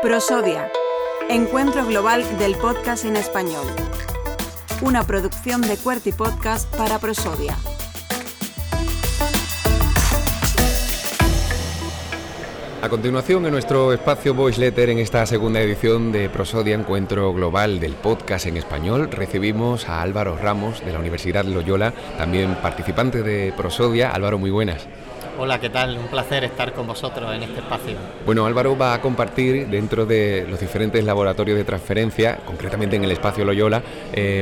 Prosodia, encuentro global del podcast en español. Una producción de QWERTY Podcast para Prosodia. A continuación, en nuestro espacio Voice Letter, en esta segunda edición de Prosodia, encuentro global del podcast en español, recibimos a Álvaro Ramos, de la Universidad Loyola, también participante de Prosodia. Álvaro, muy buenas. Hola, ¿qué tal? Un placer estar con vosotros en este espacio. Bueno, Álvaro va a compartir dentro de los diferentes laboratorios de transferencia, concretamente en el espacio Loyola,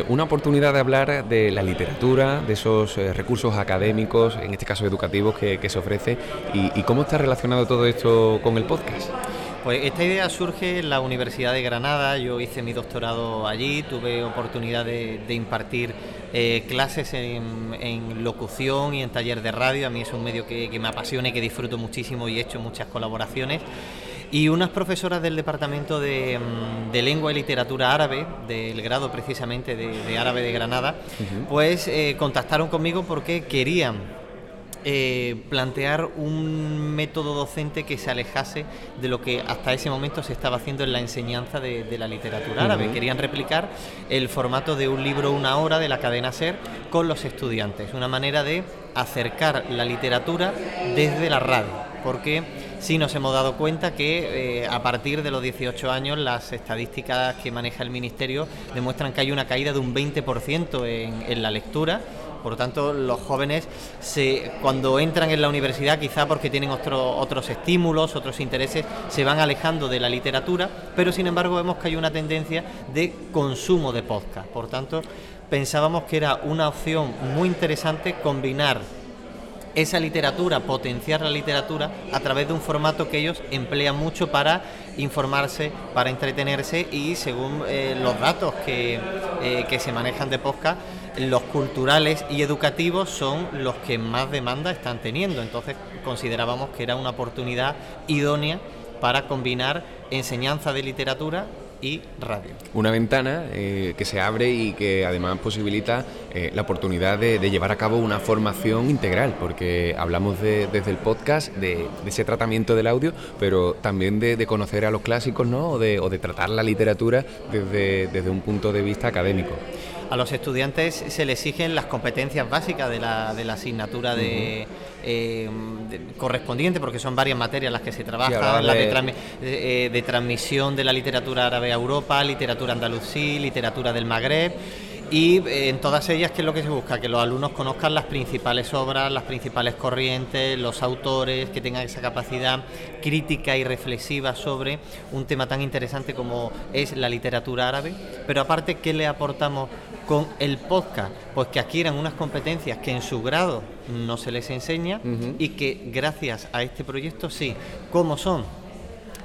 una oportunidad de hablar de la literatura, de esos recursos académicos, en este caso educativos, que se ofrece y cómo está relacionado todo esto con el podcast. Pues esta idea surge en la Universidad de Granada. Yo hice mi doctorado allí, tuve oportunidad de impartir clases en locución y en taller de radio. A mí es un medio que me apasiona y que disfruto muchísimo, y he hecho muchas colaboraciones. Y unas profesoras del Departamento de Lengua y Literatura Árabe, del grado precisamente de Árabe de Granada, pues contactaron conmigo porque querían plantear un método docente que se alejase de lo que hasta ese momento se estaba haciendo en la enseñanza de la literatura árabe. Querían replicar el formato de un libro, una hora, de la cadena SER con los estudiantes, una manera de acercar la literatura desde la radio, porque sí nos hemos dado cuenta que a partir de los 18 años las estadísticas que maneja el Ministerio demuestran que hay una caída de un 20% en la lectura. Por lo tanto, los jóvenes, cuando entran en la universidad, quizá porque tienen otros estímulos, otros intereses, se van alejando de la literatura, pero sin embargo vemos que hay una tendencia de consumo de podcast. Por tanto, pensábamos que era una opción muy interesante combinar esa literatura, potenciar la literatura a través de un formato que ellos emplean mucho para informarse, para entretenerse, y según los datos que se manejan de podcast, los culturales y educativos son los que más demanda están teniendo. Entonces considerábamos que era una oportunidad idónea para combinar enseñanza de literatura y radio. Una ventana que se abre y que además posibilita la oportunidad de llevar a cabo una formación integral, porque hablamos desde el podcast de ese tratamiento del audio, pero también de conocer a los clásicos, ¿no? o de tratar la literatura desde un punto de vista académico. A los estudiantes se les exigen las competencias básicas de la asignatura correspondiente, porque son varias materias las que se trabajan, sí, la de transmisión de la literatura árabe a Europa, literatura andalusí, literatura del Magreb. Y en todas ellas, ¿qué es lo que se busca? Que los alumnos conozcan las principales obras, las principales corrientes, los autores, que tengan esa capacidad crítica y reflexiva sobre un tema tan interesante como es la literatura árabe. Pero aparte, ¿qué le aportamos con el podcast? Pues que adquieran unas competencias que en su grado no se les enseña y que gracias a este proyecto sí. ¿Cómo son?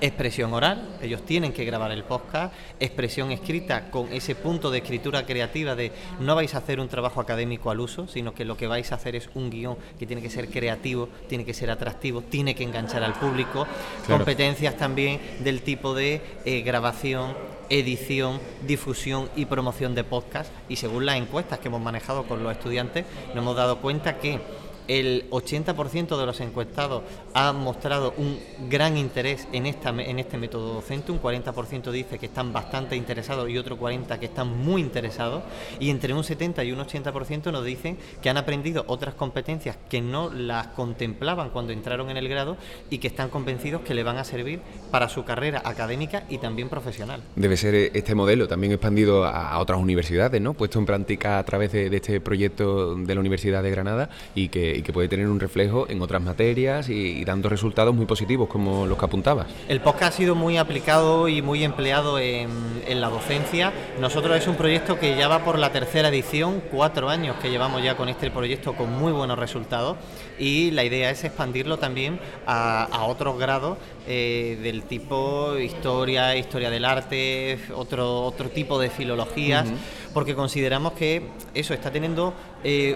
Expresión oral, ellos tienen que grabar el podcast, expresión escrita con ese punto de escritura creativa de no vais a hacer un trabajo académico al uso, sino que lo que vais a hacer es un guión que tiene que ser creativo, tiene que ser atractivo, tiene que enganchar al público. Claro. Competencias también del tipo de grabación, edición, difusión y promoción de podcast, y según las encuestas que hemos manejado con los estudiantes, nos hemos dado cuenta que el 80% de los encuestados ha mostrado un gran interés en este método docente, un 40% dice que están bastante interesados y otro 40% que están muy interesados, y entre un 70% y un 80% nos dicen que han aprendido otras competencias que no las contemplaban cuando entraron en el grado y que están convencidos que le van a servir para su carrera académica y también profesional. Debe ser este modelo también expandido a otras universidades, ¿no? Puesto en práctica a través de este proyecto de la Universidad de Granada y que puede tener un reflejo en otras materias y dando resultados muy positivos como los que apuntabas. El podcast ha sido muy aplicado y muy empleado en la docencia. Nosotros es un proyecto que ya va por la tercera edición, 4 años que llevamos ya con este proyecto con muy buenos resultados, y la idea es expandirlo también a otros grados del tipo historia del arte, otro tipo de filologías, porque consideramos que eso está teniendo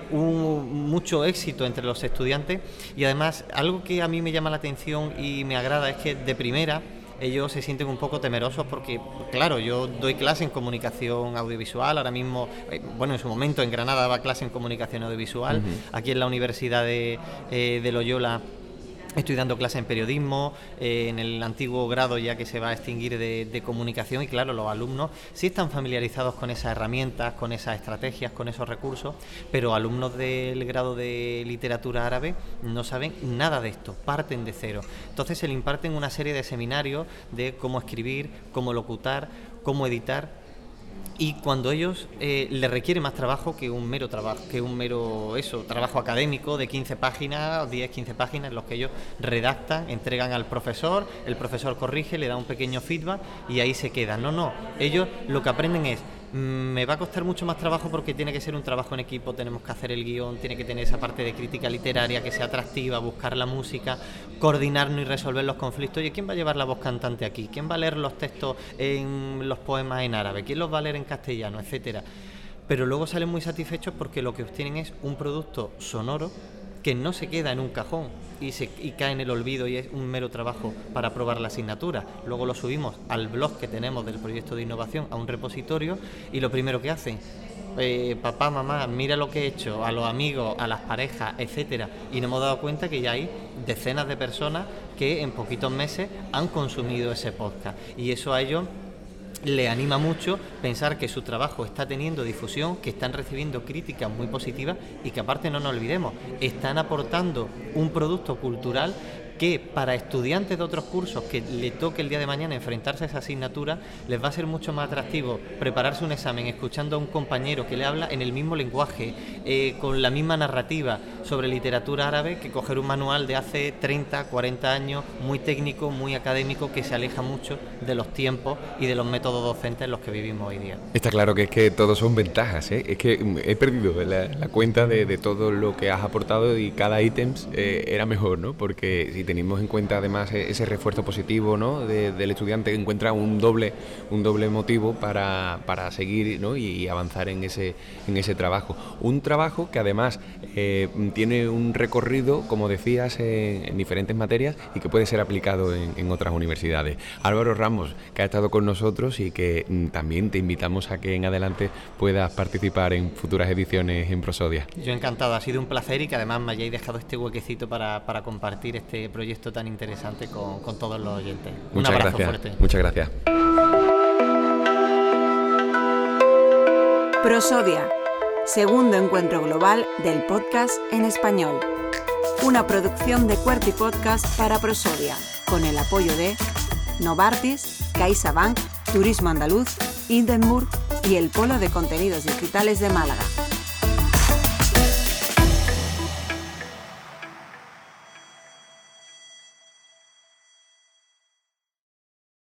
mucho éxito entre los estudiantes, y además algo que a mí me llama la atención y me agrada es que de primera ellos se sienten un poco temerosos porque, claro, yo doy clase en comunicación audiovisual, ahora mismo, en su momento en Granada daba clase en comunicación audiovisual, aquí en la Universidad de Loyola Estoy dando clases en periodismo, en el antiguo grado ya que se va a extinguir de comunicación, y claro, los alumnos sí están familiarizados con esas herramientas, con esas estrategias, con esos recursos, pero alumnos del grado de literatura árabe no saben nada de esto, parten de cero. Entonces se le imparten una serie de seminarios de cómo escribir, cómo locutar, cómo editar. Y cuando ellos les requiere más trabajo que un mero trabajo académico de 15 páginas, 10-15 páginas, los que ellos redactan, entregan al profesor, el profesor corrige, le da un pequeño feedback y ahí se queda. No, ellos lo que aprenden es: me va a costar mucho más trabajo porque tiene que ser un trabajo en equipo, tenemos que hacer el guión, tiene que tener esa parte de crítica literaria que sea atractiva, buscar la música, coordinarnos y resolver los conflictos. Oye, ¿quién va a llevar la voz cantante aquí? ¿Quién va a leer los textos en los poemas en árabe? ¿Quién los va a leer en castellano? Etcétera. Pero luego salen muy satisfechos porque lo que obtienen es un producto sonoro que no se queda en un cajón y cae en el olvido y es un mero trabajo para aprobar la asignatura. Luego lo subimos al blog que tenemos del proyecto de innovación, a un repositorio, y lo primero que hacen, papá, mamá, mira lo que he hecho, a los amigos, a las parejas, etcétera. Y nos hemos dado cuenta que ya hay decenas de personas que en poquitos meses han consumido ese podcast, y eso a ellos le anima mucho pensar que su trabajo está teniendo difusión, que están recibiendo críticas muy positivas y que, aparte, no nos olvidemos, están aportando un producto cultural que para estudiantes de otros cursos que le toque el día de mañana enfrentarse a esa asignatura, les va a ser mucho más atractivo prepararse un examen escuchando a un compañero que le habla en el mismo lenguaje, con la misma narrativa sobre literatura árabe, que coger un manual de hace 30, 40 años, muy técnico, muy académico, que se aleja mucho de los tiempos y de los métodos docentes en los que vivimos hoy día. Está claro que es que todos son ventajas, ¿eh? Es que he perdido la cuenta de todo lo que has aportado, y cada ítem era mejor, ¿no? Porque si tenemos en cuenta además ese refuerzo positivo, ¿no?, del estudiante, que encuentra un doble motivo para seguir, ¿no?, y avanzar en ese trabajo. Un trabajo que además tiene un recorrido, como decías, en diferentes materias, y que puede ser aplicado en otras universidades. Álvaro Ramos, que ha estado con nosotros y que también te invitamos a que en adelante puedas participar en futuras ediciones en Prosodia. Yo encantado, ha sido un placer, y que además me hayáis dejado este huequecito para compartir este proyecto tan interesante con todos los oyentes. Un abrazo fuerte. Muchas gracias. Prosodia, segundo encuentro global del podcast en español. Una producción de QWERTY Podcast para Prosodia, con el apoyo de Novartis, CaixaBank, Turismo Andaluz, Indemur y el Polo de Contenidos Digitales de Málaga.